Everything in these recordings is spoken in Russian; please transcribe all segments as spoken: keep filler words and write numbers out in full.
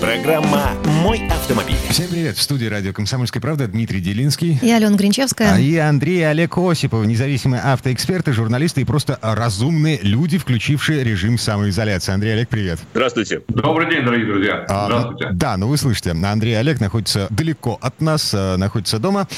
Программа «Мой автомобиль». Всем привет. В студии радио «Комсомольская правда» Дмитрий Делинский. И Алена Гринчевская. И Андрей и Олег Осипов. Независимые автоэксперты, журналисты и просто разумные люди, включившие режим самоизоляции. Андрей, Олег, привет. Здравствуйте. Добрый день, дорогие друзья. А, Здравствуйте. Ну, да, ну вы слышите, Андрей и Олег находятся далеко от нас, находятся дома.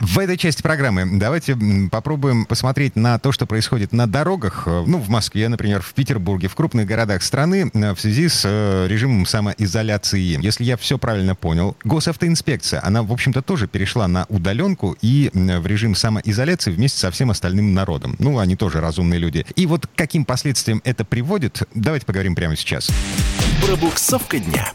В этой части программы давайте попробуем посмотреть на то, что происходит на дорогах. Ну, в Москве, например, в Петербурге, в крупных городах страны в связи с режимом самоизоляции. Если я все правильно понял, госавтоинспекция, она, в общем-то, тоже перешла на удаленку и в режим самоизоляции вместе со всем остальным народом. Ну, они тоже разумные люди. И вот к каким последствиям это приводит, давайте поговорим прямо сейчас. Пробуксовка дня.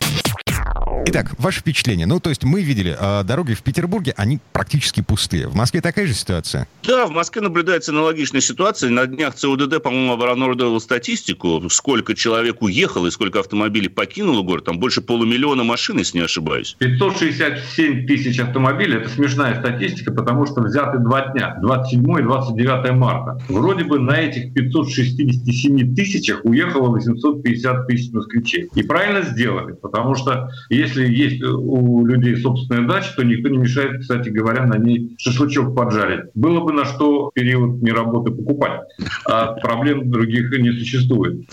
Итак, ваше впечатление. Ну, то есть мы видели, э, дороги в Петербурге, они практически пустые. В Москве такая же ситуация? Да, в Москве наблюдается аналогичная ситуация. На днях ЦОДД, по-моему, обнародовал статистику, сколько человек уехало и сколько автомобилей покинуло город. Там больше полумиллиона машин, если не ошибаюсь. пятьсот шестьдесят семь тысяч автомобилей. Это смешная статистика, потому что взяты два дня, двадцать седьмого и двадцать девятого марта. Вроде бы на этих пятьсот шестьдесят семь тысячах уехало восемьсот пятьдесят тысяч москвичей. И правильно сделали, потому что если есть у людей собственная дача, то никто не мешает, кстати говоря, на ней шашлычок поджарить. Было бы на что период неработы покупать, а проблем других не существует.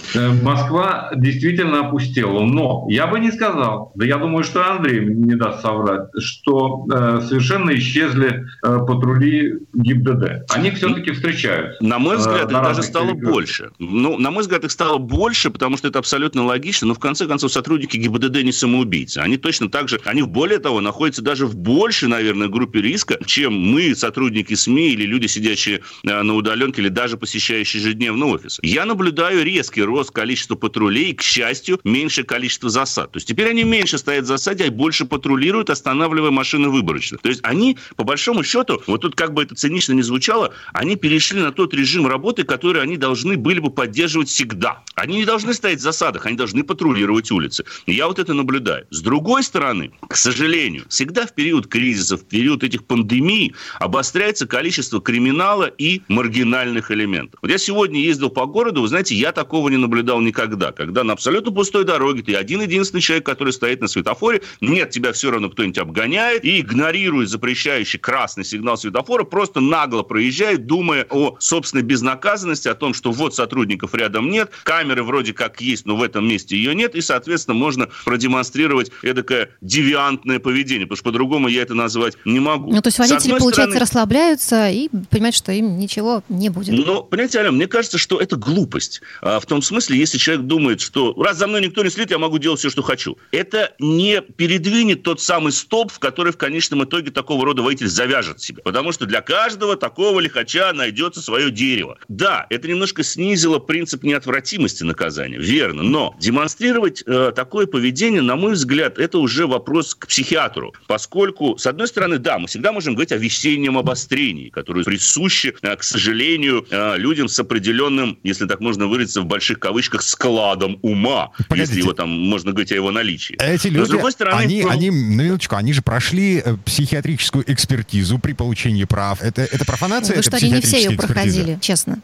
Москва действительно опустела, но я бы не сказал, да я думаю, что Андрей не даст соврать, что э, совершенно исчезли э, патрули ГИБДД. Они все-таки встречаются. На мой взгляд, э, на их даже стало территории. больше. Ну, на мой взгляд, их стало больше, потому что это абсолютно логично, но в конце концов сотрудники ГИБДД не самоубийцы. Они точно так же, они более того находятся даже в большей, наверное, группе риска, чем мы, сотрудники СМИ или люди, сидящие на удаленке или даже посещающие ежедневно офис. Я наблюдаю резкий рост количества патрулей, к счастью, меньшее количество засад. То есть теперь они меньше стоят в засаде, а больше патрулируют, останавливая машины выборочно. То есть они, по большому счету, вот тут как бы это цинично ни звучало, они перешли на тот режим работы, который они должны были бы поддерживать всегда. Они не должны стоять в засадах, они должны патрулировать улицы. И я вот это наблюдаю. С другой стороны, к сожалению, всегда в период кризиса, в период этих пандемий обостряется количество криминала и маргинальных элементов. Вот я сегодня ездил по городу, вы знаете, я такого не наблюдал никогда. Когда на абсолютно пустой дороге ты один-единственный человек, который стоит на светофоре, нет, тебя все равно кто-нибудь обгоняет и игнорирует запрещающий красный сигнал светофора, просто нагло проезжает, думая о собственной безнаказанности, о том, что вот сотрудников рядом нет, камеры вроде как есть, но в этом месте ее нет, и, соответственно, можно продемонстрировать эдакое девиантное поведение, потому что по-другому я это назвать не могу. Ну, то есть водители, получается, стороны, расслабляются и понимают, что им ничего не будет. Ну, понимаете, Алёна, мне кажется, что это глупость. А, в том смысле, если человек думает, что раз за мной никто не следит, я могу делать все, что хочу. Это не передвинет тот самый столб, в который в конечном итоге такого рода водитель завяжет себя. Потому что для каждого такого лихача найдется свое дерево. Да, это немножко снизило принцип неотвратимости наказания, верно, но демонстрировать э, такое поведение, на мой взгляд, это уже вопрос к психиатру, поскольку, с одной стороны, да, мы всегда можем говорить о весеннем обострении, которое присуще, к сожалению, людям с определенным, если так можно выразиться в больших кавычках, складом ума, Погодите. если его там можно говорить о его наличии. Эти люди, Но, с другой стороны, они, ну... они, на минуточку, они же прошли психиатрическую экспертизу при получении прав. Это, это профанация, ну, это психиатрическая экспертиза? Что они не все ее проходили, честно.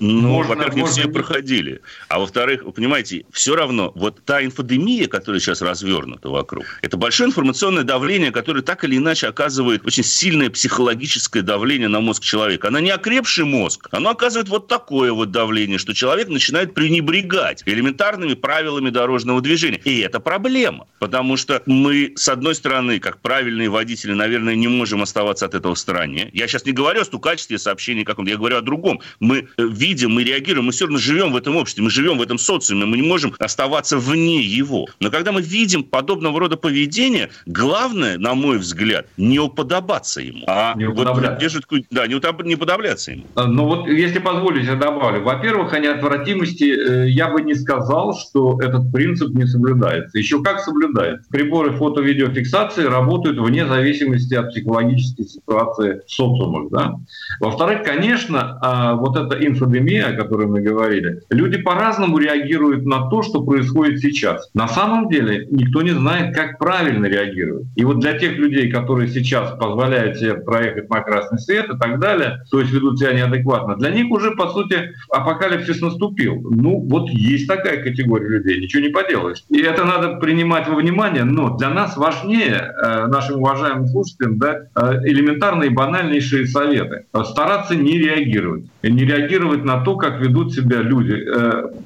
Ну, можно, во-первых, можно. не все ее проходили. А во-вторых, вы понимаете, все равно вот та инфодемия, которая сейчас развернута, вокруг. Это большое информационное давление, которое так или иначе оказывает очень сильное психологическое давление на мозг человека. Она не окрепший мозг, оно оказывает вот такое вот давление, что человек начинает пренебрегать элементарными правилами дорожного движения. И это проблема, потому что мы, с одной стороны, как правильные водители, наверное, не можем оставаться от этого в стороне. Я сейчас не говорю о стукачестве сообщений каком-то, я говорю о другом. Мы видим, мы реагируем, мы все равно живем в этом обществе, мы живем в этом социуме, мы не можем оставаться вне его. Но когда мы видим подобное рода поведения, главное, на мой взгляд, не уподобаться ему. А не уподобляться. Вот, да, не, утоб... не уподобляться ему. Ну вот, если позволите, я добавлю. Во-первых, о неотвратимости я бы не сказал, что этот принцип не соблюдается. Еще как соблюдается. Приборы фото-видеофиксации работают вне зависимости от психологической ситуации в социумах. Да? Во-вторых, конечно, вот эта инфодемия, о которой мы говорили, люди по-разному реагируют на то, что происходит сейчас. На самом деле, никто не знает, знает, как правильно реагировать. И вот для тех людей, которые сейчас позволяют себе проехать на красный свет и так далее, то есть ведут себя неадекватно, для них уже, по сути, апокалипсис наступил. Ну, вот есть такая категория людей, ничего не поделаешь. И это надо принимать во внимание, но для нас важнее, нашим уважаемым слушателям, да, элементарные банальнейшие советы. Стараться не реагировать. Не реагировать на то, как ведут себя люди.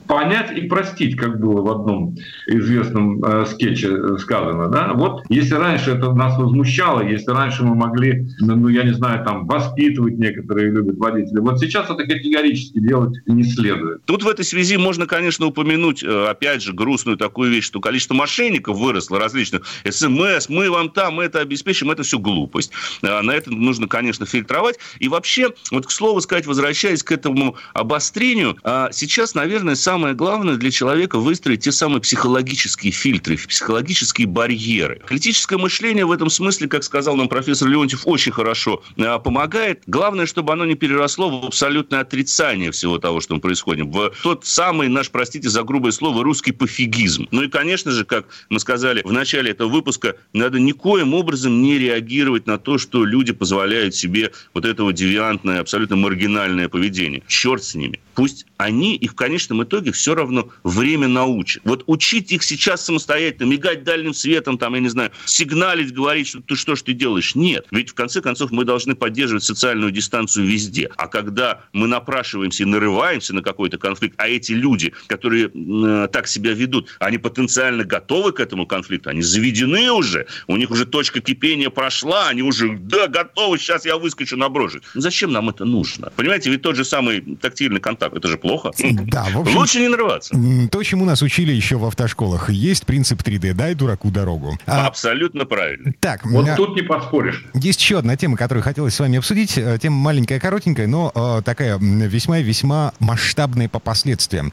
Понять и простить, как было в одном известном скетче сказано. Да? Вот если раньше это нас возмущало, если раньше мы могли, ну я не знаю, там воспитывать некоторые любят водители, вот сейчас это категорически делать не следует. Тут в этой связи можно, конечно, упомянуть, опять же, грустную такую вещь, что количество мошенников выросло различных. СМС, мы вам там это обеспечим, это все глупость. На это нужно, конечно, фильтровать. И вообще, вот к слову сказать, возвращаясь к этому обострению, сейчас, наверное, самое главное для человека выстроить те самые психологические фильтры, психологические барьеры. Критическое мышление в этом смысле, как сказал нам профессор Леонтьев, очень хорошо помогает. Главное, чтобы оно не переросло в абсолютное отрицание всего того, что происходит, в тот самый наш, простите за грубое слово, русский пофигизм. Ну и, конечно же, как мы сказали в начале этого выпуска, надо никоим образом не реагировать на то, что люди позволяют себе вот этого девиантное, абсолютно маргинальное поведение. Черт с ними. Пусть они их в конечном итоге все равно время научат. Вот учить их сейчас самостоятельно, мигать дальним светом, там, я не знаю, сигналить, говорить, что ты что ж ты делаешь. Нет. Ведь в конце концов мы должны поддерживать социальную дистанцию везде. А когда мы напрашиваемся и нарываемся на какой-то конфликт, а эти люди, которые э, так себя ведут, они потенциально готовы к этому конфликту, они заведены уже, у них уже точка кипения прошла, они уже, да, готовы, сейчас я выскочу на брожек. Зачем нам это нужно? Понимаете, ведь тот же самый тактильный контакт, это же плохо. Да, в общем, лучше не нарываться. То, чему нас учили еще в автошколах, есть принцип три дэ, дай дураку дорогу. А... Абсолютно правильно. Так, вот а... тут не поспоришь. Есть еще одна тема, которую хотелось с вами обсудить, тема маленькая, коротенькая, но э, такая весьма-весьма масштабная по последствиям.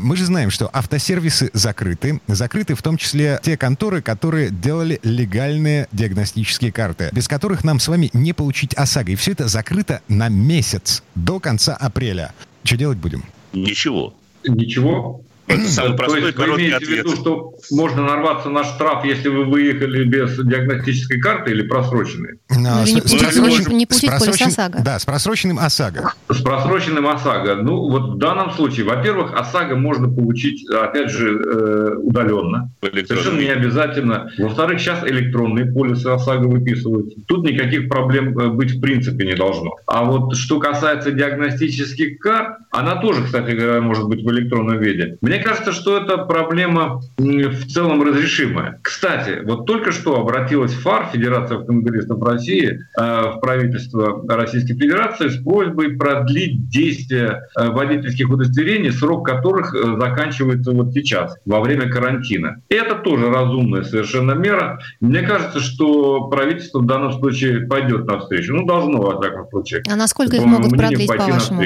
Мы же знаем, что автосервисы закрыты. Закрыты в том числе те конторы, которые делали легальные диагностические карты, без которых нам с вами не получить ОСАГО. И все это закрыто на месяц, до конца апреля. Что делать будем? Ничего. Ничего? Это самый простой, то есть вы имеете ответ. В виду, что можно нарваться на штраф, если вы выехали без диагностической карты или просроченной? Но, с, не, с, просрочен, не пустить с полис ОСАГО. Да, с просроченным ОСАГО. С просроченным ОСАГО. Ну, вот в данном случае, во-первых, ОСАГО можно получить, опять же, удаленно. Совершенно не обязательно. Во-вторых, сейчас электронные полисы ОСАГО выписывают. Тут никаких проблем быть в принципе не должно. А вот что касается диагностических карт, она тоже, кстати говоря, может быть в электронном виде. Мне Мне кажется, что эта проблема в целом разрешимая. Кстати, вот только что обратилась ФАР, Федерация автомобилистов России, в правительство Российской Федерации с просьбой продлить действие водительских удостоверений, срок которых заканчивается вот сейчас, во время карантина. Это тоже разумная совершенно мера. Мне кажется, что правительство в данном случае пойдет навстречу. Ну, должно, во всяком случае. А насколько их могут продлить, по-вашему?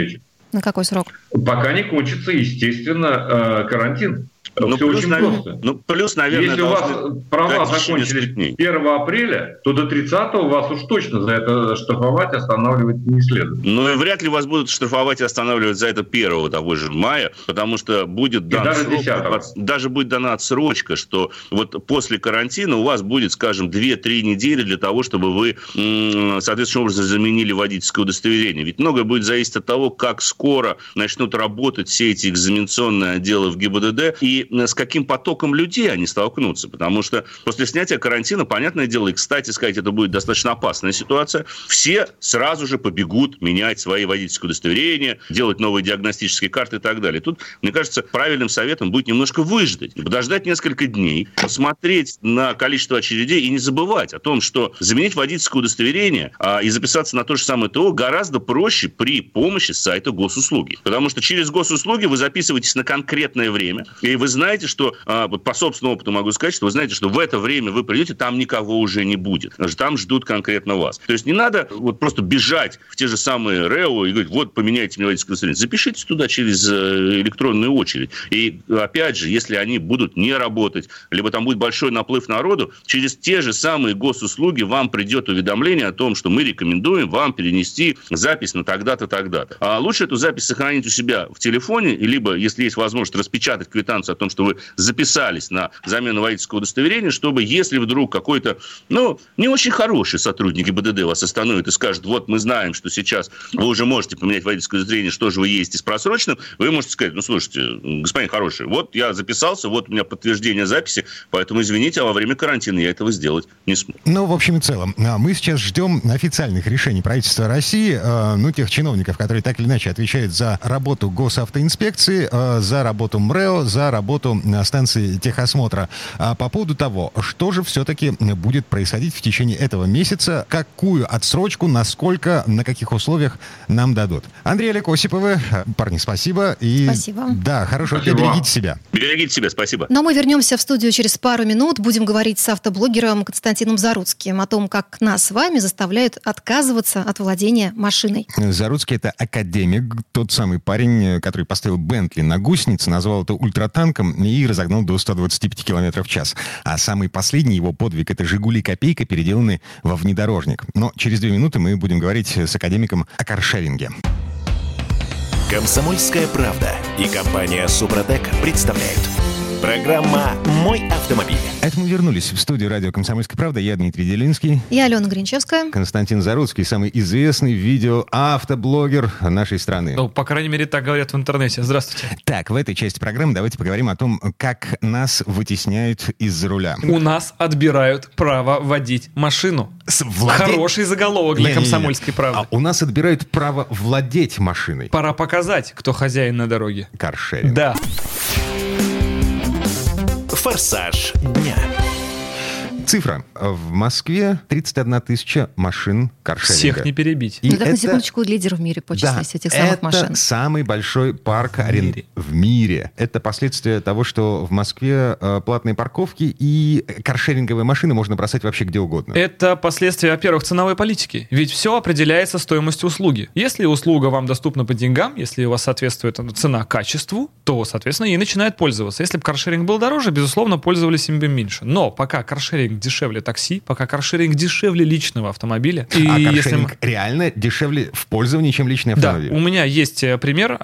На какой срок? Пока не кончится, естественно, карантин. Ну, все плюс, очень наверное, просто. Ну, плюс, наверное, если у вас права закончились первого апреля, то до тридцатого вас уж точно за это штрафовать, останавливать не следует. Ну, и вряд ли вас будут штрафовать и останавливать за это первого того же мая, потому что будет дана отсрочка, даже будет дана отсрочка, что вот после карантина у вас будет, скажем, две-три недели для того, чтобы вы, соответствующим образом, заменили водительское удостоверение. Ведь многое будет зависеть от того, как скоро начнут работать все эти экзаменационные отделы в ГИБДД и с каким потоком людей они столкнутся. Потому что после снятия карантина, понятное дело, и, кстати сказать, это будет достаточно опасная ситуация, все сразу же побегут менять свои водительские удостоверения, делать новые диагностические карты и так далее. Тут, мне кажется, правильным советом будет немножко выждать, подождать несколько дней, посмотреть на количество очередей и не забывать о том, что заменить водительское удостоверение а, и записаться на то же самое ТО гораздо проще при помощи сайта госуслуги. Потому что через госуслуги вы записываетесь на конкретное время, и вы знаете, что, по собственному опыту могу сказать, что вы знаете, что в это время вы придете, там никого уже не будет. Там ждут конкретно вас. То есть не надо вот просто бежать в те же самые РЭО и говорить, вот, поменяйте мне водительское удостоверение. Запишитесь туда через электронную очередь. И, опять же, если они будут не работать, либо там будет большой наплыв народу, через те же самые госуслуги вам придет уведомление о том, что мы рекомендуем вам перенести запись на тогда-то, тогда-то. А лучше эту запись сохранить у себя в телефоне, либо, если есть возможность, распечатать квитанцию том, что вы записались на замену водительского удостоверения, чтобы, если вдруг какой-то, ну, не очень хороший сотрудник ГИБДД вас остановит и скажет: вот мы знаем, что сейчас вы уже можете поменять водительское удостоверение, что же вы ездите с просроченным, вы можете сказать: ну, слушайте, господин хороший, вот я записался, вот у меня подтверждение записи, поэтому, извините, а во время карантина я этого сделать не смог. Ну, в общем и целом, мы сейчас ждем официальных решений правительства России, ну, тех чиновников, которые так или иначе отвечают за работу госавтоинспекции, за работу МРЭО, за работу станции техосмотра. По поводу того, что же все-таки будет происходить в течение этого месяца, какую отсрочку, насколько, на каких условиях нам дадут. Андрей Олег Осиповы, парни, спасибо. И, спасибо. Да, хорошего дня, берегите себя. Берегите себя, спасибо. Но мы вернемся в студию через пару минут, будем говорить с автоблогером Константином Заруцким о том, как нас с вами заставляют отказываться от владения машиной. Заруцкий — это академик, тот самый парень, который поставил Бентли на гусеницы, назвал это ультратанком и разогнал до сто двадцать пять километров в час. А самый последний его подвиг — это «Жигули-копейка», переделанный во внедорожник. Но через две минуты мы будем говорить с академиком о каршеринге. «Комсомольская правда» и компания «Супротек» представляют. Программа «Мой автомобиль». Это мы вернулись в студию радио «Комсомольская правда». Я Дмитрий Делинский. Я Алена Гринчевская. Константин Заруцкий, самый известный видео-автоблогер нашей страны. Ну, по крайней мере, так говорят в интернете. Здравствуйте. Так, в этой части программы давайте поговорим о том, как нас вытесняют из-за руля. У нас отбирают право водить машину. Владе... Хороший заголовок для не, «Комсомольской не, не. правды». А у нас отбирают право владеть машиной. Пора показать, кто хозяин на дороге. Каршеринг. Да. Форсаж дня. Цифра. В Москве тридцать одна тысяча машин каршеринга. Всех не перебить. И ну, так это... на секундочку, лидер в мире по численности, да, этих самых это машин. Это самый большой парк аренды в мире. Это последствия того, что в Москве э, платные парковки и каршеринговые машины можно бросать вообще где угодно. Это последствия, во-первых, ценовой политики. Ведь все определяется стоимостью услуги. Если услуга вам доступна по деньгам, если у вас соответствует цена качеству, то, соответственно, ей начинает пользоваться. Если бы каршеринг был дороже, безусловно, пользовались им бы меньше. Но пока каршеринг дешевле такси, пока каршеринг дешевле личного автомобиля. И а каршеринг если... реально дешевле в пользовании, чем личный автомобиль. Да, у меня есть пример.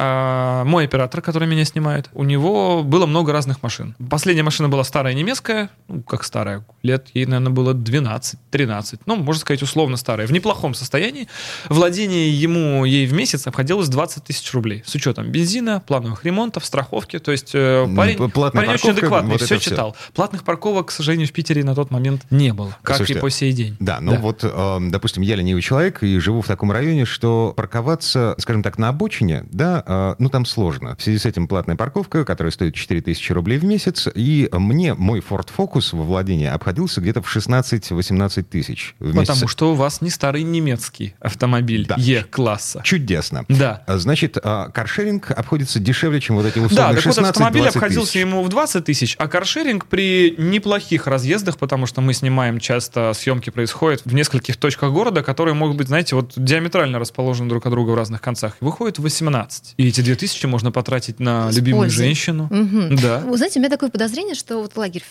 Мой оператор, который меня снимает, у него было много разных машин. Последняя машина была старая немецкая, ну, как старая, лет ей, наверное, было двенадцать-тринадцать, ну, можно сказать, условно старая, в неплохом состоянии. Владение ему, ей в месяц обходилось двадцать тысяч рублей, с учетом бензина, плановых ремонтов, страховки, то есть парень, парень очень адекватный, вот все читал. Все. Платных парковок, к сожалению, в Питере на тот момент не было, как Слушайте, и по сей день. Да, ну да. вот, э, допустим, я ленивый человек и живу в таком районе, что парковаться, скажем так, на обочине, да, э, ну там сложно. В связи с этим платная парковка, которая стоит четыре тысячи рублей в месяц, и мне мой Ford Focus во владении обходился где-то в шестнадцать-восемнадцать тысяч в месяц. Потому что у вас не старый немецкий автомобиль да. Е-класса. Чудесно. Да. Значит, э, каршеринг обходится дешевле, чем вот эти условные шестнадцать-двадцать тысяч. Да, так вот автомобиль обходился ему в двадцать тысяч, а каршеринг при неплохих разъездах, потому что мы снимаем часто, съемки происходят в нескольких точках города, которые могут быть, знаете, вот диаметрально расположены друг от друга в разных концах. Выходит восемнадцать. И эти две тысячи можно потратить на любимую женщину. Угу. Да. Вы знаете, у меня такое подозрение, что вот лагерь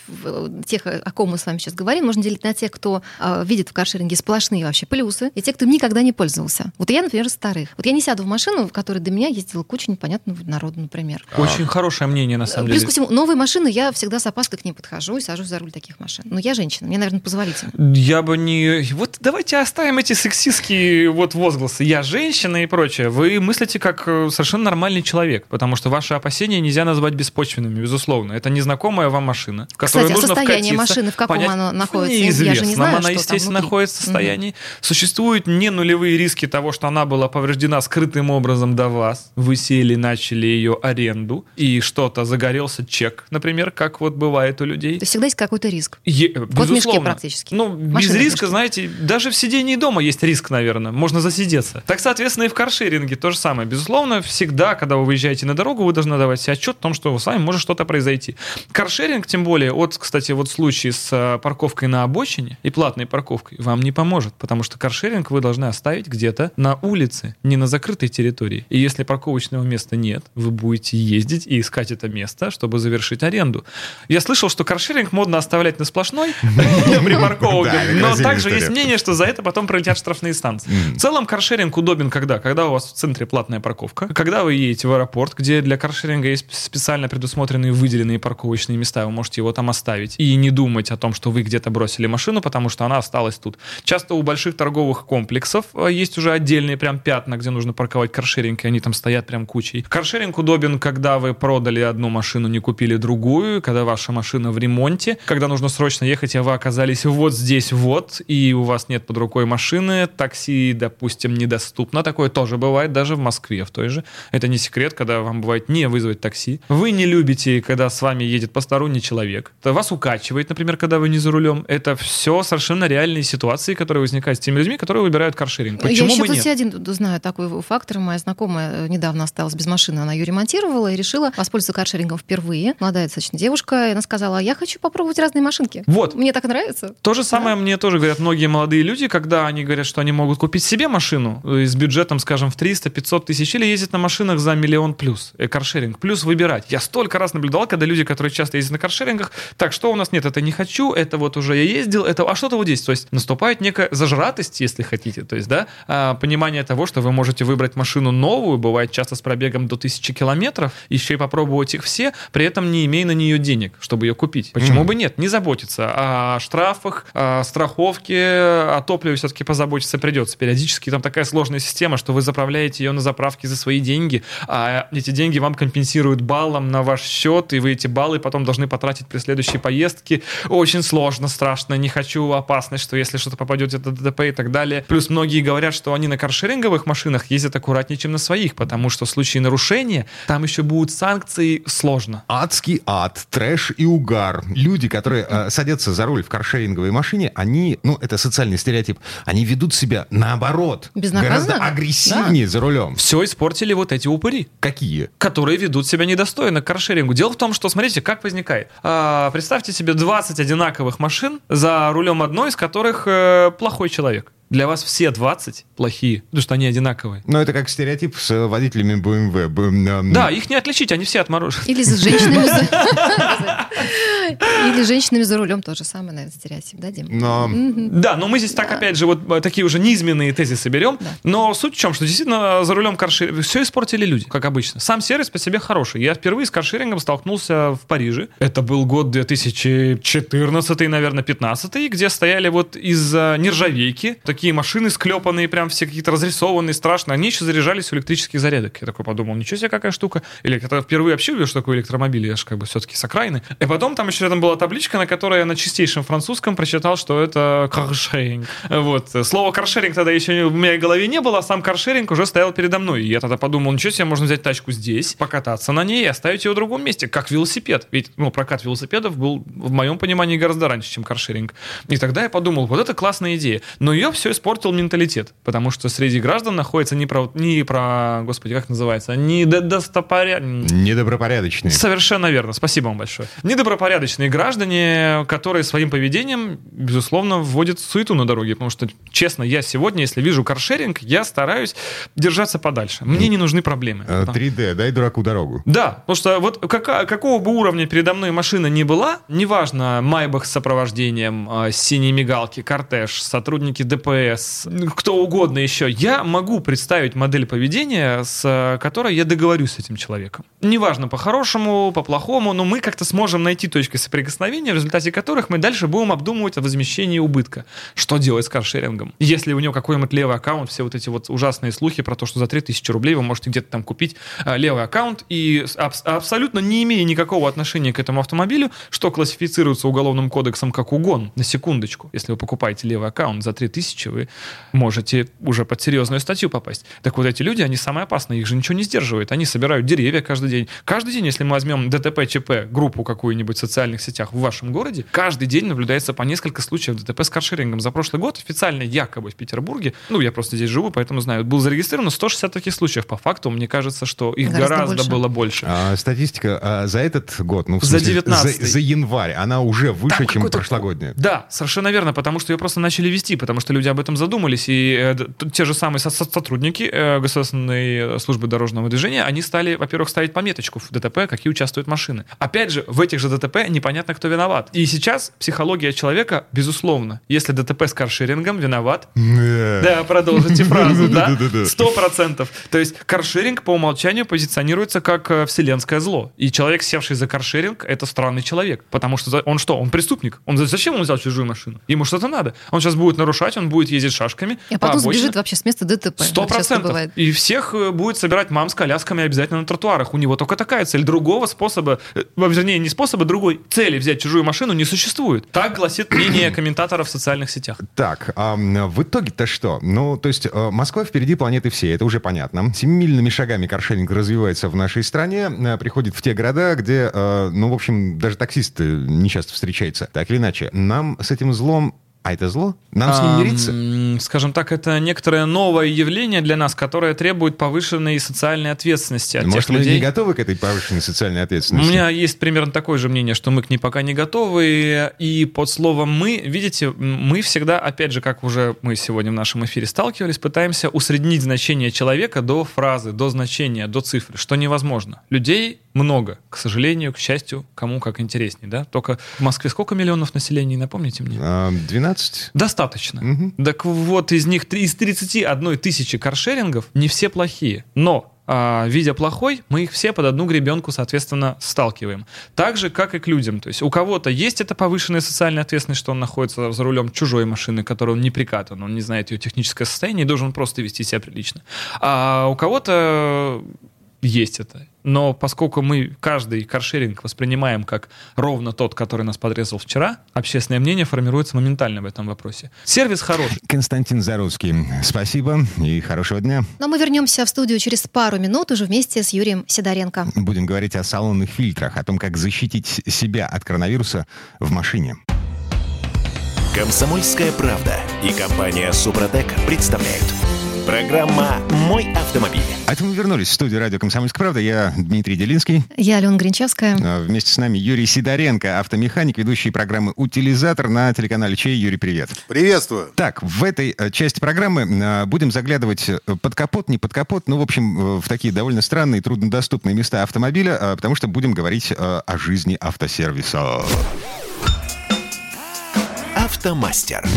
тех, о ком мы с вами сейчас говорим, можно делить на тех, кто э, видит в каршеринге сплошные вообще плюсы, и тех, кто никогда не пользовался. Вот я, например, из старых. Вот я не сяду в машину, в которой до меня ездила куча непонятного народа, например. Очень а. хорошее мнение, на самом Плюс деле. Плюс ко всему, новые машины, я всегда с опаской к ним подхожу и сажусь за руль таких машин. Но я женщина. Мне, наверное, позволительно. Я бы не... Вот давайте оставим эти сексистские вот возгласы. Я женщина и прочее. Вы мыслите как совершенно нормальный человек, потому что ваши опасения нельзя назвать беспочвенными, безусловно. Это незнакомая вам машина, в которую нужно вкатиться. Кстати, состояние машины, в каком понять... оно находится? Неизвестно. Я же не знаю, она, что естественно, там находится в состоянии. Mm-hmm. Существуют не нулевые риски того, что она была повреждена скрытым образом до вас. Вы сели, начали ее аренду, и что-то загорелся чек, например, как вот бывает у людей. То есть всегда есть какой-то риск. Е- Безусловно. Мешке практически. Ну, Машины без риска, мешки. Знаете, даже в сидении дома есть риск, наверное. Можно засидеться. Так, соответственно, и в каршеринге то же самое. Безусловно, всегда, когда вы выезжаете на дорогу, вы должны давать себе отчет о том, что с вами может что-то произойти. Каршеринг, тем более, вот, кстати, вот случай с парковкой на обочине и платной парковкой вам не поможет, потому что каршеринг вы должны оставить где-то на улице, не на закрытой территории. И если парковочного места нет, вы будете ездить и искать это место, чтобы завершить аренду. Я слышал, что каршеринг модно оставлять на сплошной, припарковок. Но также есть мнение, что за это потом пролетят штрафные станции. В целом каршеринг удобен когда? Когда у вас в центре платная парковка, когда вы едете в аэропорт, где для каршеринга есть специально предусмотренные выделенные парковочные места, вы можете его там оставить и не думать о том, что вы где-то бросили машину, потому что она осталась тут. Часто у больших торговых комплексов есть уже отдельные прям пятна, где нужно парковать каршеринг, и они там стоят прям кучей. Каршеринг удобен, когда вы продали одну машину, не купили другую, когда ваша машина в ремонте, когда нужно срочно ехать, а вы оказались вот здесь вот, и у вас нет под рукой машины, такси, допустим, недоступно. Такое тоже бывает даже в Москве в той же. Это не секрет, когда вам бывает не вызвать такси. Вы не любите, когда с вами едет посторонний человек. Вас укачивает, например, когда вы не за рулем. Это все совершенно реальные ситуации, которые возникают с теми людьми, которые выбирают каршеринг. Почему бы нет? Я еще один знаю такой фактор. Моя знакомая недавно осталась без машины. Она ее ремонтировала и решила воспользоваться каршерингом впервые. Молодая достаточно девушка. И она сказала, я хочу попробовать разные машинки. Вот. Мне так нравится. То же самое да. мне тоже говорят многие молодые люди, когда они говорят, что они могут купить себе машину с бюджетом, скажем, в триста-пятьсот тысяч или ездить на машинах за миллион плюс. Каршеринг плюс выбирать. Я столько раз наблюдал, когда люди, которые часто ездят на каршерингах, так, что у нас нет, это не хочу, это вот уже я ездил, это, а что-то вот здесь. То есть наступает некая зажратость, если хотите, то есть, да, понимание того, что вы можете выбрать машину новую, бывает часто с пробегом до тысячи километров, еще и попробовать их все, при этом не имея на нее денег, чтобы ее купить. Почему mm-hmm. бы нет? Не заботиться о штрафах, о страховке, о топливе все-таки позаботиться придется. Периодически там такая сложная система, что вы заправляете ее на заправке за свои деньги, а эти деньги вам компенсируют баллом на ваш счет, и вы эти баллы потом должны потратить при следующей поездке. Очень сложно, страшно, не хочу, опасность, что если что-то попадет в ДТП и так далее. Плюс многие говорят, что они на каршеринговых машинах ездят аккуратнее, чем на своих, потому что в случае нарушения там еще будут санкции, сложно. Адский ад, трэш и угар. Люди, которые э, садятся за руль в каршеринговой машине, они, ну, это социальный стереотип, они ведут себя наоборот. Гораздо агрессивнее да. за рулем. Все испортили вот эти упыри. Какие? Которые ведут себя недостойно к каршерингу. Дело в том, что, смотрите, как возникает. А, представьте себе двадцать одинаковых машин, за рулем одной из которых э, плохой человек. Для вас все двадцать плохие, потому что они одинаковые. Но это как стереотип с водителями бэ эм вэ. Да, их не отличить, они все отморожены. Или с женщинами за... Или женщинами за рулем тоже самое, наверное, стереотип, да, Дим? Но... Да, но мы здесь так, да. опять же, вот такие уже неизменные тезисы берем. Да. Но суть в чем, что действительно за рулем каршеринга все испортили люди, как обычно. Сам сервис по себе хороший. Я впервые с каршерингом столкнулся в Париже. Это был год две тысячи четырнадцатый, наверное, пятнадцатый, где стояли вот из-за нержавейки такие машины склепанные, прям все какие-то разрисованные, страшные. Они еще заряжались у электрических зарядок. Я такой подумал, ничего себе, какая штука. Или когда впервые вообще увидел, что такое электромобиль, я же как бы все-таки с окраины. И потом там еще рядом была табличка, на которой я на чистейшем французском прочитал, что это каршеринг. Вот. Слово каршеринг тогда еще в моей голове не было, а сам каршеринг уже стоял передо мной. И я тогда подумал, ничего себе, можно взять тачку здесь, покататься на ней и оставить ее в другом месте, как велосипед. Ведь, ну, прокат велосипедов был, в моем понимании, гораздо раньше, чем каршеринг. И тогда я подумал, вот это классная идея. Но ее все испортил менталитет, потому что среди граждан находится не про, не про господи, как называется, недостопоря... недобропорядочные. Совершенно верно, спасибо вам большое. Недобропорядочные граждане, которые своим поведением, безусловно, вводят суету на дороге, потому что, честно, я сегодня, если вижу каршеринг, я стараюсь держаться подальше. Мне не нужны проблемы. три дэ, дай дураку дорогу. Да, потому что вот как, какого бы уровня передо мной машина ни была, неважно, Майбах с сопровождением, синие мигалки, кортеж, сотрудники ДПС, кто угодно еще, я могу представить модель поведения, с которой я договорюсь с этим человеком. Неважно, по-хорошему, по-плохому, но мы как-то сможем найти точки соприкосновения, в результате которых мы дальше будем обдумывать о возмещении убытка. Что делать с каршерингом? Если у него какой-нибудь левый аккаунт, все вот эти вот ужасные слухи про то, что за три тысячи рублей вы можете где-то там купить левый аккаунт, и аб- абсолютно не имея никакого отношения к этому автомобилю, что классифицируется Уголовным кодексом как угон, на секундочку, если вы покупаете левый аккаунт за три тысячи, вы можете уже под серьезную статью попасть. Так вот, эти люди, они самые опасные, их же ничего не сдерживает. Они собирают деревья каждый день. Каждый день, если мы возьмем ДТП, ЧП, группу какую-нибудь в социальных сетях в вашем городе, каждый день наблюдается по несколько случаев ДТП с каршерингом. За прошлый год официально якобы в Петербурге, ну, я просто здесь живу, поэтому знаю, было зарегистрировано сто шестьдесят таких случаев. По факту, мне кажется, что их гораздо, гораздо больше. было больше. А, статистика а, за этот год, ну, в смысле, за девятнадцатый. За, за январь, она уже выше, там чем прошлогодняя. Да, совершенно верно, потому что ее просто начали вести, потому что люди об этом задумались, и э, те же самые со- сотрудники э, Государственной службы дорожного движения, они стали, во-первых, ставить пометочку в ДТП, какие участвуют машины. Опять же, в этих же ДТП непонятно, кто виноват. И сейчас психология человека, безусловно, если ДТП с каршерингом виноват, yeah. да, продолжите фразу, да, сто процентов. То есть каршеринг по умолчанию позиционируется как вселенское зло. И человек, севший за каршеринг, это странный человек. Потому что он что? Он преступник. Он зачем он взял чужую машину? Ему что-то надо. Он сейчас будет нарушать, он будет ездить шашками. А потом сбежит вообще с места ДТП. Сто процентов. И всех будет собирать мам с колясками обязательно на тротуарах. У него только такая цель. Другого способа, вернее, не способа, другой цели взять чужую машину не существует. Так гласит мнение комментаторов в социальных сетях. Так, а в итоге-то что? Ну, то есть Москва впереди планеты всей, это уже понятно. Семимильными шагами каршеринг развивается в нашей стране, приходит в те города, где, ну, в общем, даже таксисты не часто встречаются. Так или иначе, нам с этим злом... А это зло? Нам а, с ним мириться? Скажем так, это некоторое новое явление для нас, которое требует повышенной социальной ответственности от Может, тех людей. Может, мы не готовы к этой повышенной социальной ответственности? У меня есть примерно такое же мнение, что мы к ней пока не готовы. И под словом «мы», видите, мы всегда, опять же, как уже мы сегодня в нашем эфире сталкивались, пытаемся усреднить значение человека до фразы, до значения, до цифры, что невозможно. Людей много, к сожалению, к счастью, кому как интереснее. Да? Только в Москве сколько миллионов населения, напомните мне? двенадцать. Достаточно. Угу. Так вот, из них из тридцати одной тысячи каршерингов не все плохие. Но, а, видя плохой, мы их все под одну гребенку, соответственно, сталкиваем. Так же, как и к людям. То есть у кого-то есть эта повышенная социальная ответственность, что он находится за рулем чужой машины, которой он не прикатан, он не знает ее техническое состояние и должен просто вести себя прилично. А у кого-то есть это. Но поскольку мы каждый каршеринг воспринимаем как ровно тот, который нас подрезал вчера, общественное мнение формируется моментально в этом вопросе. Сервис хороший. Константин Заруцкий, спасибо и хорошего дня. Но мы вернемся в студию через пару минут уже вместе с Юрием Сидоренко. Будем говорить о салонных фильтрах, о том, как защитить себя от коронавируса в машине. «Комсомольская правда» и компания «Супротек» представляют. Программа «Мой автомобиль». А это мы вернулись в студию радио «Комсомольская правда». Я Дмитрий Делинский. Я Алена Гринчевская. Вместе с нами Юрий Сидоренко, автомеханик, ведущий программы «Утилизатор» на телеканале «Чей». Юрий, привет. Приветствую. Так, в этой части программы будем заглядывать под капот, не под капот, ну, в общем, в такие довольно странные, труднодоступные места автомобиля, потому что будем говорить о жизни автосервиса. «Автомастер».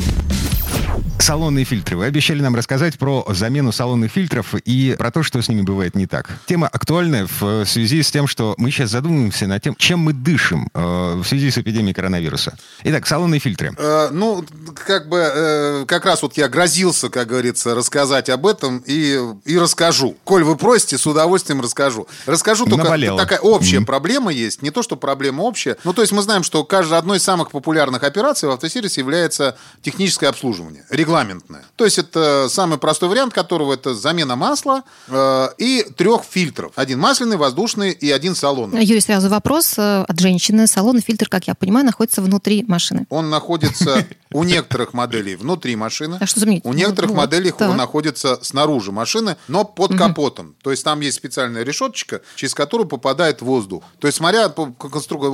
Салонные фильтры. Вы обещали нам рассказать про замену салонных фильтров и про то, что с ними бывает не так. Тема актуальная в связи с тем, что мы сейчас задумываемся над тем, чем мы дышим в связи с эпидемией коронавируса. Итак, салонные фильтры. Э, ну, как бы, э, как раз вот я грозился, как говорится, рассказать об этом и, и расскажу. Коль вы просите, с удовольствием расскажу. Расскажу только, Наболело. Такая общая mm-hmm. проблема есть. Не то, что проблема общая. Ну, то есть мы знаем, что каждая одной из самых популярных операций в автосервисе является техническое обслуживание. Регламентная. То есть это самый простой вариант, которого это замена масла э, и трех фильтров. Один масляный, воздушный и один салонный. Юрий, сразу вопрос от женщины. Салонный фильтр, как я понимаю, находится внутри машины. Он находится у некоторых моделей внутри машины. А что заменить? У некоторых моделей он находится снаружи машины, но под капотом. То есть там есть специальная решеточка, через которую попадает воздух. То есть смотря по конструкции...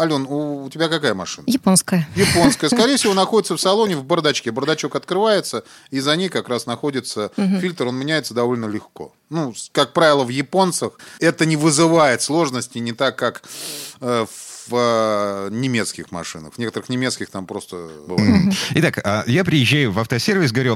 Ален, у тебя какая машина? Японская. Японская. Скорее всего, находится в салоне в бардачке. Бардачок открывается, и за ней как раз находится угу. фильтр, он меняется довольно легко. Ну, как правило, в японцах это не вызывает сложности не так, как в в немецких машинах. В некоторых немецких там просто бывает. Итак, я приезжаю в автосервис, говорю,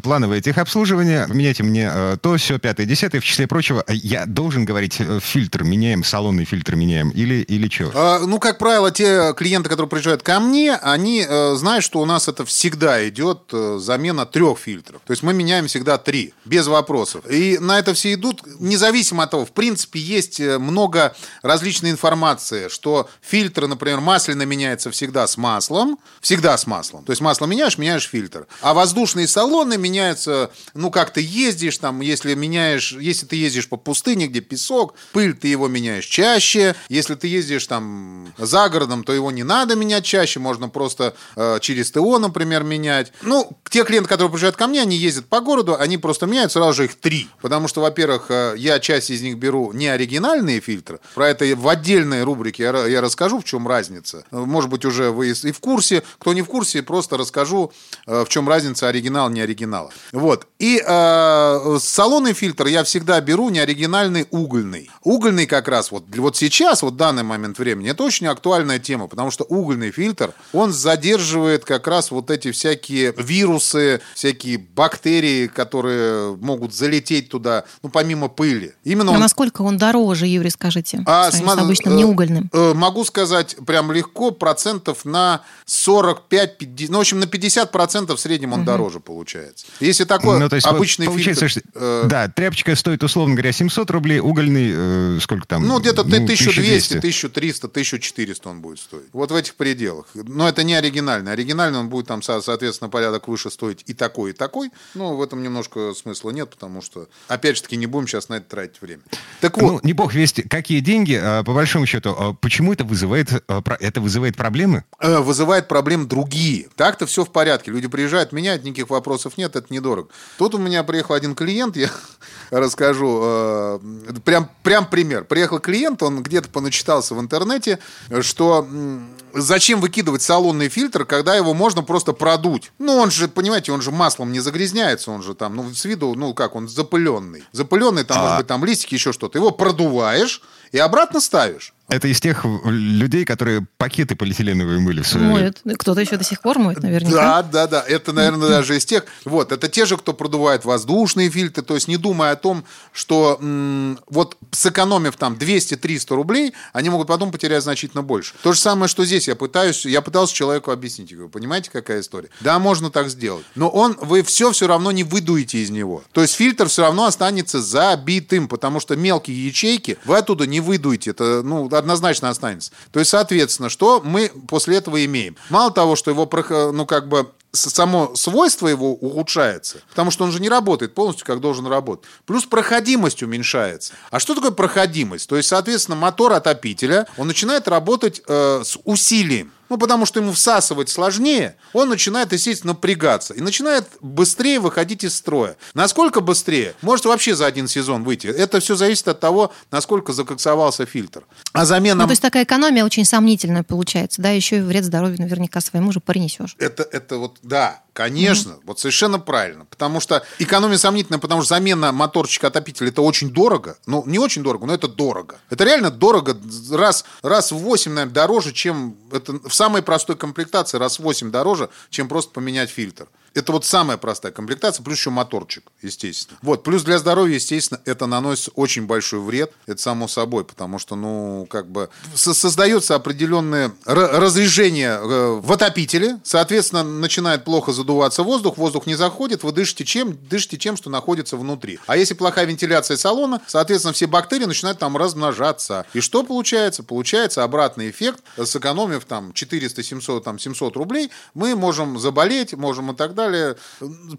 плановое техобслуживание, меняйте мне то, все, пятое, десятое, в числе прочего. Я должен говорить, фильтр меняем, салонный фильтр меняем, или, или что? А, ну, как правило, те клиенты, которые приезжают ко мне, они знают, что у нас это всегда идет замена трех фильтров. То есть мы меняем всегда три, без вопросов. И на это все идут, независимо от того, в принципе, есть много различной информации, что фильтры, например, масляный меняется всегда с маслом. Всегда с маслом. То есть масло меняешь, меняешь фильтр. А воздушные салоны меняются, ну, как ты ездишь, там, если меняешь, если ты ездишь по пустыне, где песок, пыль, ты его меняешь чаще. Если ты ездишь там за городом, то его не надо менять чаще, можно просто э, через ТО, например, менять. Ну, те клиенты, которые приезжают ко мне, они ездят по городу, они просто меняют сразу же их три. Потому что, во-первых, я часть из них беру не оригинальные фильтры. Про это в отдельной рубрике я рассказываю. расскажу, в чем разница. Может быть, уже вы и в курсе. Кто не в курсе, просто расскажу, в чем разница оригинал, не оригинал. Вот. И э, салонный фильтр я всегда беру не оригинальный, угольный. Угольный как раз вот, вот сейчас, вот в данный момент времени, это очень актуальная тема, потому что угольный фильтр, он задерживает как раз вот эти всякие вирусы, всякие бактерии, которые могут залететь туда, ну, помимо пыли. Именно а он... насколько он дороже, Юрий, скажите, а, с см... обычным неугольным? Могу сказать прям легко, процентов на сорок пять - пятьдесят, ну, в общем, на пятьдесят процентов в среднем он угу. дороже получается. Если такой ну, обычный вот, фильтр... Что, э... Да, тряпочка стоит, условно говоря, семьсот рублей, угольный, э, сколько там? Ну, где-то ну, тысяча двести, тысяча триста, тысяча четыреста он будет стоить. Вот в этих пределах. Но это не оригинальный. Оригинальный он будет там, соответственно, порядок выше стоить и такой, и такой. Но в этом немножко смысла нет, потому что, опять же таки, не будем сейчас на это тратить время. Так вот. Ну, не бог весть, какие деньги, по большому счету, почему это вызывает, это вызывает проблемы? Вызывает проблемы другие. Так-то все в порядке. Люди приезжают, меняют, никаких вопросов нет, это недорого. Тут у меня приехал один клиент, я расскажу, прям, прям пример. Приехал клиент, он где-то поначитался в интернете, что зачем выкидывать салонный фильтр, когда его можно просто продуть. Ну, он же, понимаете, он же маслом не загрязняется, он же там, ну, с виду, ну, как он, запыленный. Запыленный, там, может быть, там листики, еще что-то. Его продуваешь и обратно ставишь. Это из тех людей, которые пакеты полиэтиленовые мыли в своем. Моют. Кто-то еще до сих пор моет, наверняка. Да, да, да. Это, наверное, даже из тех. Вот, это те же, кто продувает воздушные фильтры. То есть не думая о том, что м- вот сэкономив там двести-триста рублей, они могут потом потерять значительно больше. То же самое, что здесь. Я пытаюсь, я пытался человеку объяснить. Я говорю, понимаете, какая история? Да, можно так сделать. Но он, вы все все равно не выдуете из него. То есть фильтр все равно останется забитым, потому что мелкие ячейки вы оттуда не выдуете. Это, ну, однозначно останется. То есть, соответственно, что мы после этого имеем? Мало того, что его, ну, как бы, само свойство его ухудшается, потому что он же не работает полностью, как должен работать. Плюс проходимость уменьшается. А что такое проходимость? То есть, соответственно, мотор отопителя, он начинает работать э, с усилием. Ну, потому что ему всасывать сложнее, он начинает, естественно, напрягаться. И начинает быстрее выходить из строя. Насколько быстрее? Может вообще за один сезон выйти. Это все зависит от того, насколько закоксовался фильтр. А замена... Ну, то есть такая экономия очень сомнительная получается, да? Еще и вред здоровью наверняка своему же принесешь. Это, это вот, да... Конечно, mm-hmm. вот совершенно правильно. Потому что экономия сомнительная, потому что замена моторчика отопителя – это очень дорого. Ну, не очень дорого, но это дорого. Это реально дорого, раз, раз в восемь, наверное, дороже, чем… Это в самой простой комплектации раз в восемь дороже, чем просто поменять фильтр. Это вот самая простая комплектация, плюс еще моторчик, естественно. Вот, плюс для здоровья, естественно, это наносит очень большой вред, это само собой, потому что, ну, как бы, создается определенное разрежение в отопителе, соответственно, начинает плохо задуваться воздух, воздух не заходит, вы дышите чем? Дышите тем, что находится внутри. А если плохая вентиляция салона, соответственно, все бактерии начинают там размножаться. И что получается? Получается обратный эффект, сэкономив там четыреста-семьсот, там семьсот рублей, мы можем заболеть, можем и так далее.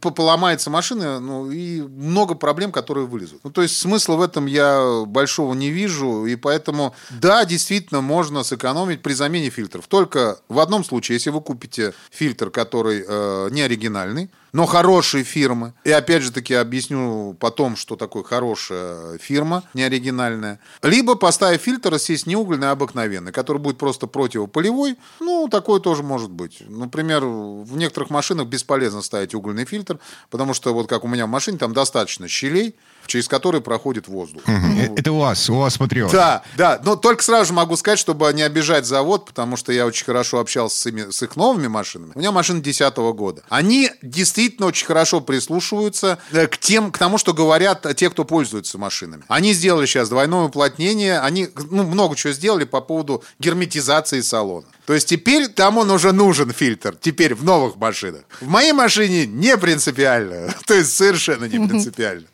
Поломается машина, ну, и много проблем, которые вылезут. Ну, то есть смысла в этом я большого не вижу, и поэтому, да, действительно, можно сэкономить при замене фильтров. Только в одном случае, если вы купите фильтр, который э, не оригинальный, но хорошие фирмы. И опять же таки объясню потом, что такое хорошая фирма, не оригинальная. Либо поставив фильтр, естественно, не угольный, а обыкновенный, который будет просто противопылевой. Ну, такое тоже может быть. Например, в некоторых машинах бесполезно ставить угольный фильтр, потому что, вот как у меня в машине, там достаточно щелей, через которые проходит воздух. Угу. Ну, это у вас, у вас патриот. Да, да. Но только сразу же могу сказать, чтобы не обижать завод, потому что я очень хорошо общался с, ими, с их новыми машинами. У меня машины две тысячи десятого года. Они действительно очень хорошо прислушиваются к тем, к тому, что говорят те, кто пользуются машинами. Они сделали сейчас двойное уплотнение, они, ну, много чего сделали по поводу герметизации салона. То есть теперь там он уже нужен, фильтр. Теперь в новых машинах. В моей машине не принципиально. То есть совершенно не принципиально.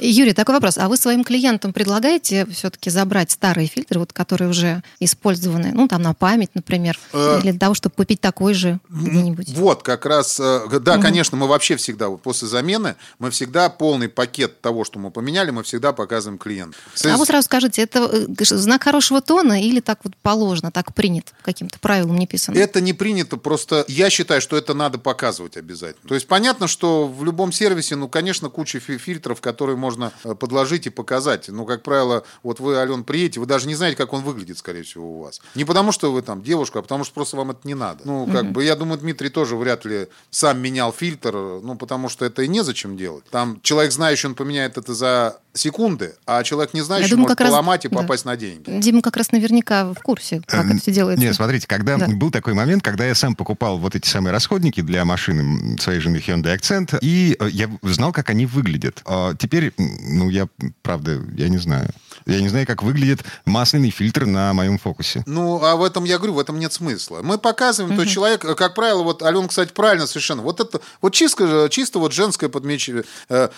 Юрий, такой вопрос. А вы своим клиентам предлагаете все-таки забрать старые фильтры, вот, которые уже использованы, ну, там, на память, например, или для того, чтобы купить такой же где-нибудь? Вот, как раз, да, конечно, мы вообще всегда, после замены, мы всегда полный пакет того, что мы поменяли, мы всегда показываем клиенту. А вы сразу скажите, это знак хорошего тона или так вот положено, так принято каким-то правилам? правилам не писано. Это не принято, просто я считаю, что это надо показывать обязательно. То есть понятно, что в любом сервисе, ну, конечно, куча фильтров, которые можно подложить и показать. Но, как правило, вот вы, Алёна, приедете, вы даже не знаете, как он выглядит, скорее всего, у вас. Не потому, что вы там девушка, а потому, что просто вам это не надо. Ну, как mm-hmm. бы, я думаю, Дмитрий тоже вряд ли сам менял фильтр, ну, потому что это и незачем делать. Там человек знающий, он поменяет это за секунды, а человек не знающий, думаю, может поломать раз... и попасть да. на деньги. Дима как раз наверняка в курсе, как это все делается. Нет, смотрите, когда да. был такой момент, когда я сам покупал вот эти самые расходники для машины своей жены Hyundai Accent, и я знал, как они выглядят. А теперь, ну, я, правда, я не знаю. Я не знаю, как выглядит масляный фильтр на моем фокусе. Ну, а в этом, я говорю, в этом нет смысла. Мы показываем, uh-huh. то человек, как правило, вот Алена, кстати, правильно совершенно, вот это, вот чисто, чисто вот женское подмеч...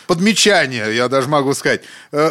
подмечание, я даже могу сказать,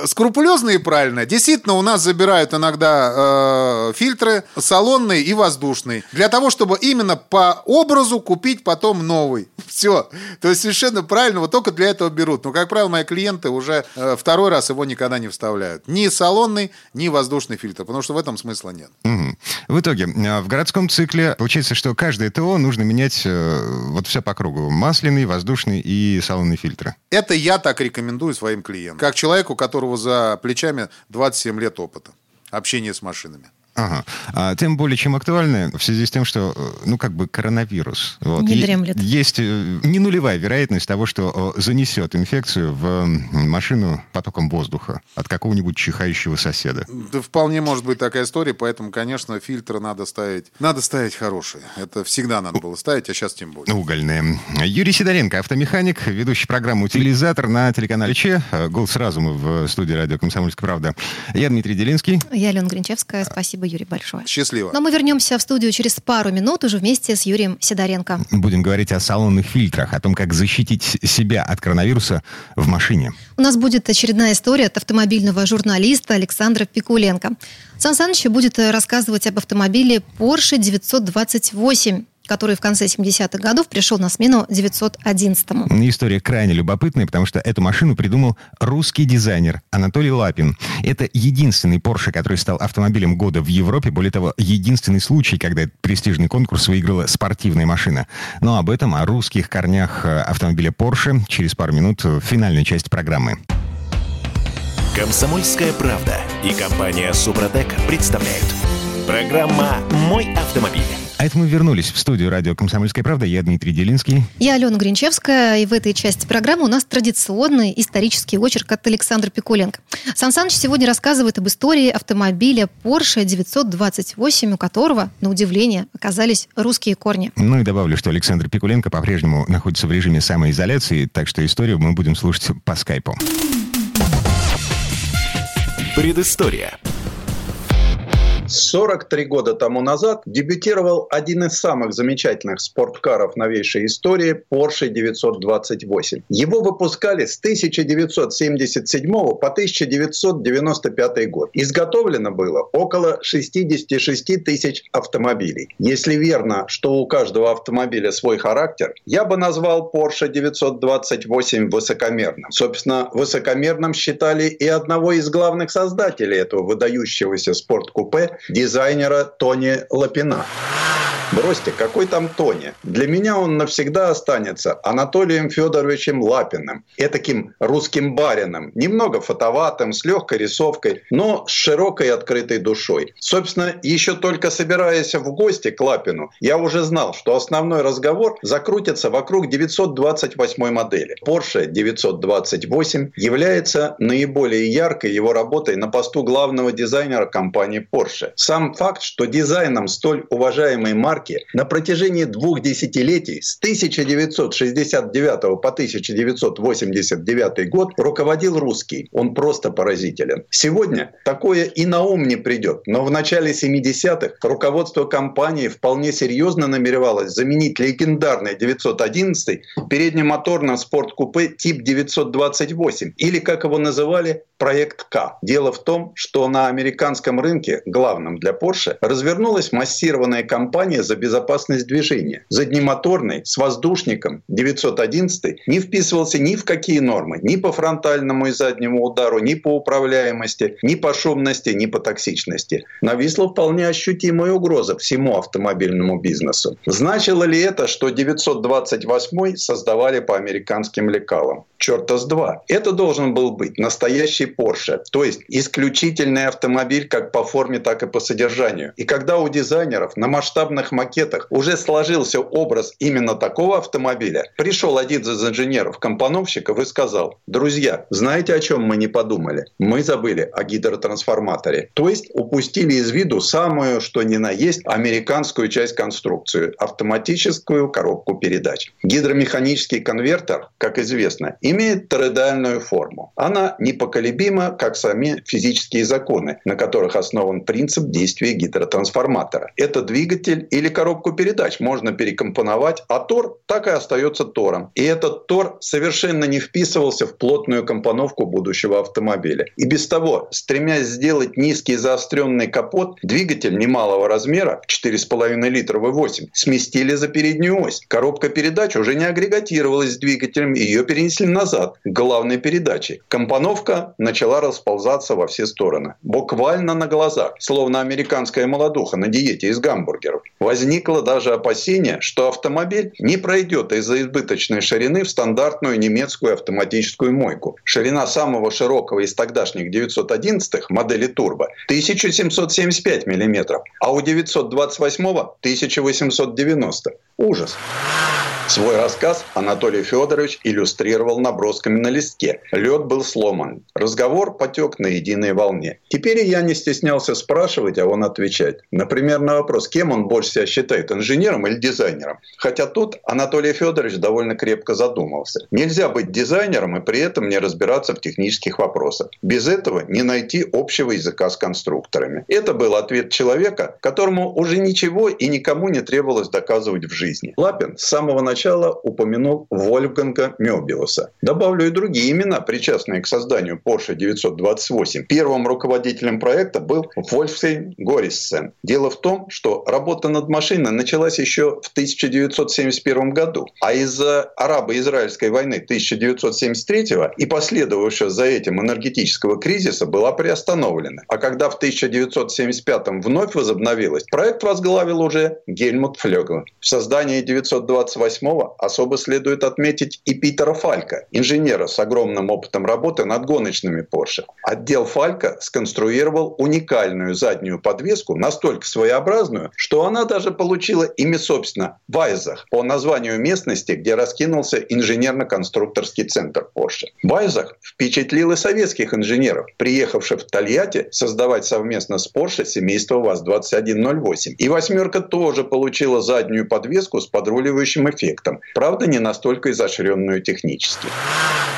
скрупулезное и правильное. Действительно, у нас забирают иногда э, фильтры салонные и воздушные, для того, чтобы именно по образу купить потом новый. Все. То есть совершенно правильно, вот только для этого берут. Но, как правило, мои клиенты уже э, второй раз его никогда не вставляют. Ни салонный, ни воздушный фильтр, потому что в этом смысла нет. Угу. В итоге, в городском цикле получается, что каждое ТО нужно менять вот все по кругу. Масляный, воздушный и салонный фильтры. Это я так рекомендую своим клиентам, как человеку, у которого за плечами двадцать семь лет опыта общения с машинами. Ага. А, тем более, чем актуальны в связи с тем, что, ну, как бы коронавирус. Вот. Не дремлет. Есть не нулевая вероятность того, что занесет инфекцию в машину потоком воздуха от какого-нибудь чихающего соседа. Да, вполне может быть такая история, поэтому, конечно, фильтры надо ставить. Надо ставить хорошие. Это всегда надо было ставить, а сейчас тем более. Угольные. Юрий Сидоренко, автомеханик, ведущий программы «Утилизатор» на телеканале Че. Голос разума в студии радио «Комсомольская правда». Я Дмитрий Делинский. Я Алена Гринчевская. Спасибо, Юрий, большое. Счастливо. Но мы вернемся в студию через пару минут уже вместе с Юрием Сидоренко. Будем говорить о салонных фильтрах, о том, как защитить себя от коронавируса в машине. У нас будет очередная история от автомобильного журналиста Александра Пикуленко. Сан Саныч будет рассказывать об автомобиле Porsche девятьсот двадцать восемь, который в конце семидесятых годов пришел на смену девятьсот одиннадцатому. История крайне любопытная, потому что эту машину придумал русский дизайнер Анатолий Лапин. Это единственный Porsche, который стал автомобилем года в Европе. Более того, единственный случай, когда этот престижный конкурс выиграла спортивная машина. Но об этом, о русских корнях автомобиля Porsche, через пару минут в финальной части программы. «Комсомольская правда» и компания «Супротек» представляют. Программа «Мой автомобиль». А это мы вернулись в студию радио «Комсомольская правда». Я Дмитрий Делинский. Я Алена Гринчевская. И в этой части программы у нас традиционный исторический очерк от Александра Пикуленко. Сан Саныч сегодня рассказывает об истории автомобиля Porsche девятьсот двадцать восемь, у которого, на удивление, оказались русские корни. Ну и добавлю, что Александр Пикуленко по-прежнему находится в режиме самоизоляции, так что историю мы будем слушать по скайпу. Предыстория. сорок три года тому назад дебютировал один из самых замечательных спорткаров новейшей истории – Porsche девятьсот двадцать восемь. Его выпускали с тысяча девятьсот семьдесят седьмого по тысяча девятьсот девяносто пятый год. Изготовлено было около шестьдесят шесть тысяч автомобилей. Если верно, что у каждого автомобиля свой характер, я бы назвал Porsche девятьсот двадцать восемь высокомерным. Собственно, высокомерным считали и одного из главных создателей этого выдающегося спорткупе – дизайнера Тони Лапина. Бросьте, какой там Тони? Для меня он навсегда останется Анатолием Федоровичем Лапиным, этаким русским барином, немного фотоватым, с легкой рисовкой, но с широкой открытой душой. Собственно, еще только собираясь в гости к Лапину, я уже знал, что основной разговор закрутится вокруг девятьсот двадцать восьмой модели. Porsche девятьсот двадцать восемь является наиболее яркой его работой на посту главного дизайнера компании Porsche. Сам факт, что дизайном столь уважаемой марки на протяжении двух десятилетий, с тысяча девятьсот шестьдесят девятого по тысяча девятьсот восемьдесят девятый год, руководил русский. Он просто поразителен. Сегодня такое и на ум не придет, но в начале семидесятых руководство компании вполне серьезно намеревалось заменить легендарный девятьсот одиннадцатый переднемоторным спорткупе тип девятьсот двадцать восемь, или, как его называли, проект К. Дело в том, что на американском рынке, главном для Porsche, развернулась массированная кампания за безопасность движения. Заднемоторный с воздушником девятьсот одиннадцать не вписывался ни в какие нормы, ни по фронтальному и заднему удару, ни по управляемости, ни по шумности, ни по токсичности. Нависла вполне ощутимая угроза всему автомобильному бизнесу. Значило ли это, что девятьсот двадцать восьмой создавали по американским лекалам? Чёрта с два. Это должен был быть настоящий Porsche, то есть исключительный автомобиль как по форме, так и по содержанию. И когда у дизайнеров на масштабных макетах уже сложился образ именно такого автомобиля, пришел один из инженеров-компоновщиков и сказал: «Друзья, знаете, о чем мы не подумали? Мы забыли о гидротрансформаторе». То есть упустили из виду самую, что ни на есть, американскую часть конструкции — автоматическую коробку передач. Гидромеханический конвертер, как известно, имеет тороидальную форму. Она непоколебима, как сами физические законы, на которых основан принцип действия гидротрансформатора. Это двигатель или коробку передач можно перекомпоновать, а тор так и остается тором. И этот тор совершенно не вписывался в плотную компоновку будущего автомобиля. И без того, стремясь сделать низкий заостренный капот, двигатель немалого размера, четыре с половиной литра вэ восемь, сместили за переднюю ось. Коробка передач уже не агрегатировалась с двигателем, ее перенесли назад, к главной передаче. Компоновка начала расползаться во все стороны. Буквально на глазах, словно американская молодуха на диете из гамбургеров. Возникло даже опасение, что автомобиль не пройдет из-за избыточной ширины в стандартную немецкую автоматическую мойку. Ширина самого широкого из тогдашних девятьсот одиннадцатых модели Turbo тысяча семьсот семьдесят пять миллиметров, а у девятьсот двадцать восьмого тысяча восемьсот девяносто. Ужас! Свой рассказ Анатолий Федорович иллюстрировал набросками на листке. Лед был сломан. Разговор потек на единой волне. Теперь я не стеснялся спрашивать, а он отвечать. Например, на вопрос, кем он больше себя считает, инженером или дизайнером. Хотя тут Анатолий Федорович довольно крепко задумался. Нельзя быть дизайнером и при этом не разбираться в технических вопросах. Без этого не найти общего языка с конструкторами. Это был ответ человека, которому уже ничего и никому не требовалось доказывать в жизни. Лапин с самого начала Сначала упомянул Вольфганга Мёбиуса. Добавлю и другие имена, причастные к созданию Porsche девятьсот двадцать восемь. Первым руководителем проекта был Вольфгейм Гориссен. Дело в том, что работа над машиной началась еще в тысяча девятьсот семьдесят первом году, а из-за арабо-израильской войны тысяча девятьсот семьдесят третьего и последовавшего за этим энергетического кризиса была приостановлена. А когда в тысяча девятьсот семьдесят пятом вновь возобновилась, проект возглавил уже Гельмут Флёгел. В создании девятьсот двадцать восьмого особо следует отметить и Питера Фалька, инженера с огромным опытом работы над гоночными Porsche. Отдел Фалька сконструировал уникальную заднюю подвеску, настолько своеобразную, что она даже получила имя, собственно, Вайзах, по названию местности, где раскинулся инженерно-конструкторский центр Porsche. Вайзах впечатлил и советских инженеров, приехавших в Тольятти создавать совместно с Porsche семейство ВАЗ-двадцать один ноль восемь. И «восьмерка» тоже получила заднюю подвеску с подруливающим эффектом. Правда, не настолько изощренную технически.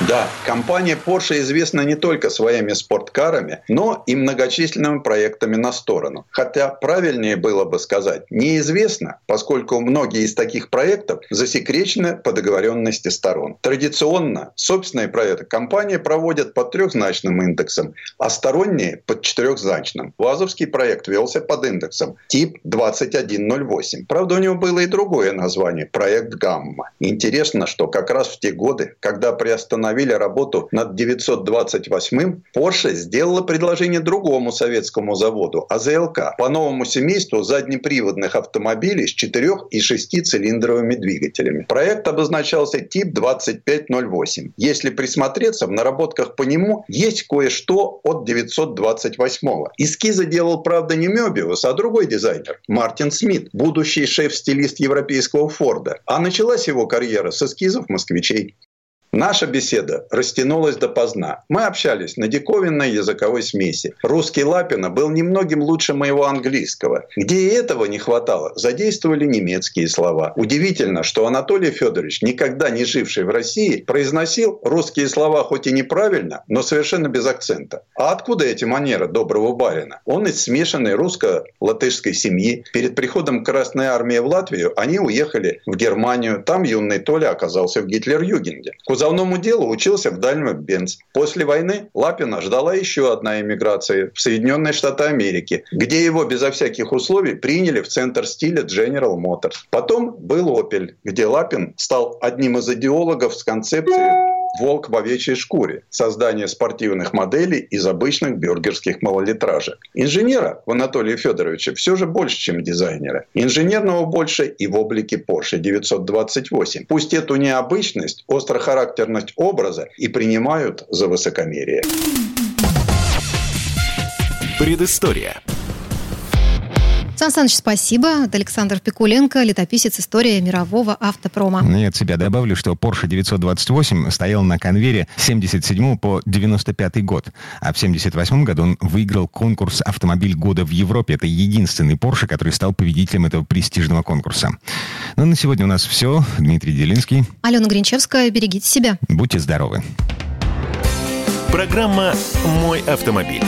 Да, компания Porsche известна не только своими спорткарами, но и многочисленными проектами на сторону. Хотя правильнее было бы сказать «неизвестно», поскольку многие из таких проектов засекречены по договоренности сторон. Традиционно собственные проекты компании проводят под трехзначным индексом, а сторонние — под четырехзначным. ВАЗовский проект велся под индексом тип двадцать один ноль восемь. Правда, у него было и другое название — проект «Гамма». Интересно, что как раз в те годы, когда приостановили работу над девятьсот двадцать восьмым, Porsche сделала предложение другому советскому заводу, а зэ эл ка, по новому семейству заднеприводных автомобилей с четыре- и шестицилиндровыми двигателями. Проект обозначался тип двадцать пять ноль восемь. Если присмотреться, в наработках по нему есть кое-что от девятьсот двадцать восьмого. Эскизы делал, правда, не Мёбиус, а другой дизайнер — Мартин Смит, будущий шеф-стилист европейского Форда. А началась его карьера с эскизов москвичей. Наша беседа растянулась допоздна. Мы общались на диковинной языковой смеси. Русский Лапина был немногим лучше моего английского. Где и этого не хватало, задействовали немецкие слова. Удивительно, что Анатолий Федорович, никогда не живший в России, произносил русские слова хоть и неправильно, но совершенно без акцента. А откуда эти манеры доброго барина? Он из смешанной русско-латышской семьи. Перед приходом Красной Армии в Латвию они уехали в Германию. Там юный Толя оказался в Гитлер-Югенде. основному делу учился в Дальмэкбенз. После войны Лапина ждала еще одна эмиграция в Соединенные Штаты Америки, где его безо всяких условий приняли в центр стиля General Motors. Потом был «Опель», где Лапин стал одним из идеологов с концепцией «Волк в овечьей шкуре» — создание спортивных моделей из обычных бюргерских малолитражек. Инженера в Анатолии Федоровиче все же больше, чем дизайнера. Инженерного больше и в облике Porsche девятьсот двадцать восемь. Пусть эту необычность, острохарактерность образа и принимают за высокомерие. Предыстория. Сан Саныч, спасибо. Это Александр Пикуленко, летописец истории мирового автопрома. Я от себя добавлю, что Porsche девятьсот двадцать восемь стоял на конвейере с семьдесят седьмого по девяносто пятый год. А в семьдесят восьмом году он выиграл конкурс «Автомобиль года в Европе». Это единственный Porsche, который стал победителем этого престижного конкурса. Ну, на сегодня у нас все. Дмитрий Делинский. Алена Гринчевская. Берегите себя. Будьте здоровы. Программа «Мой автомобиль».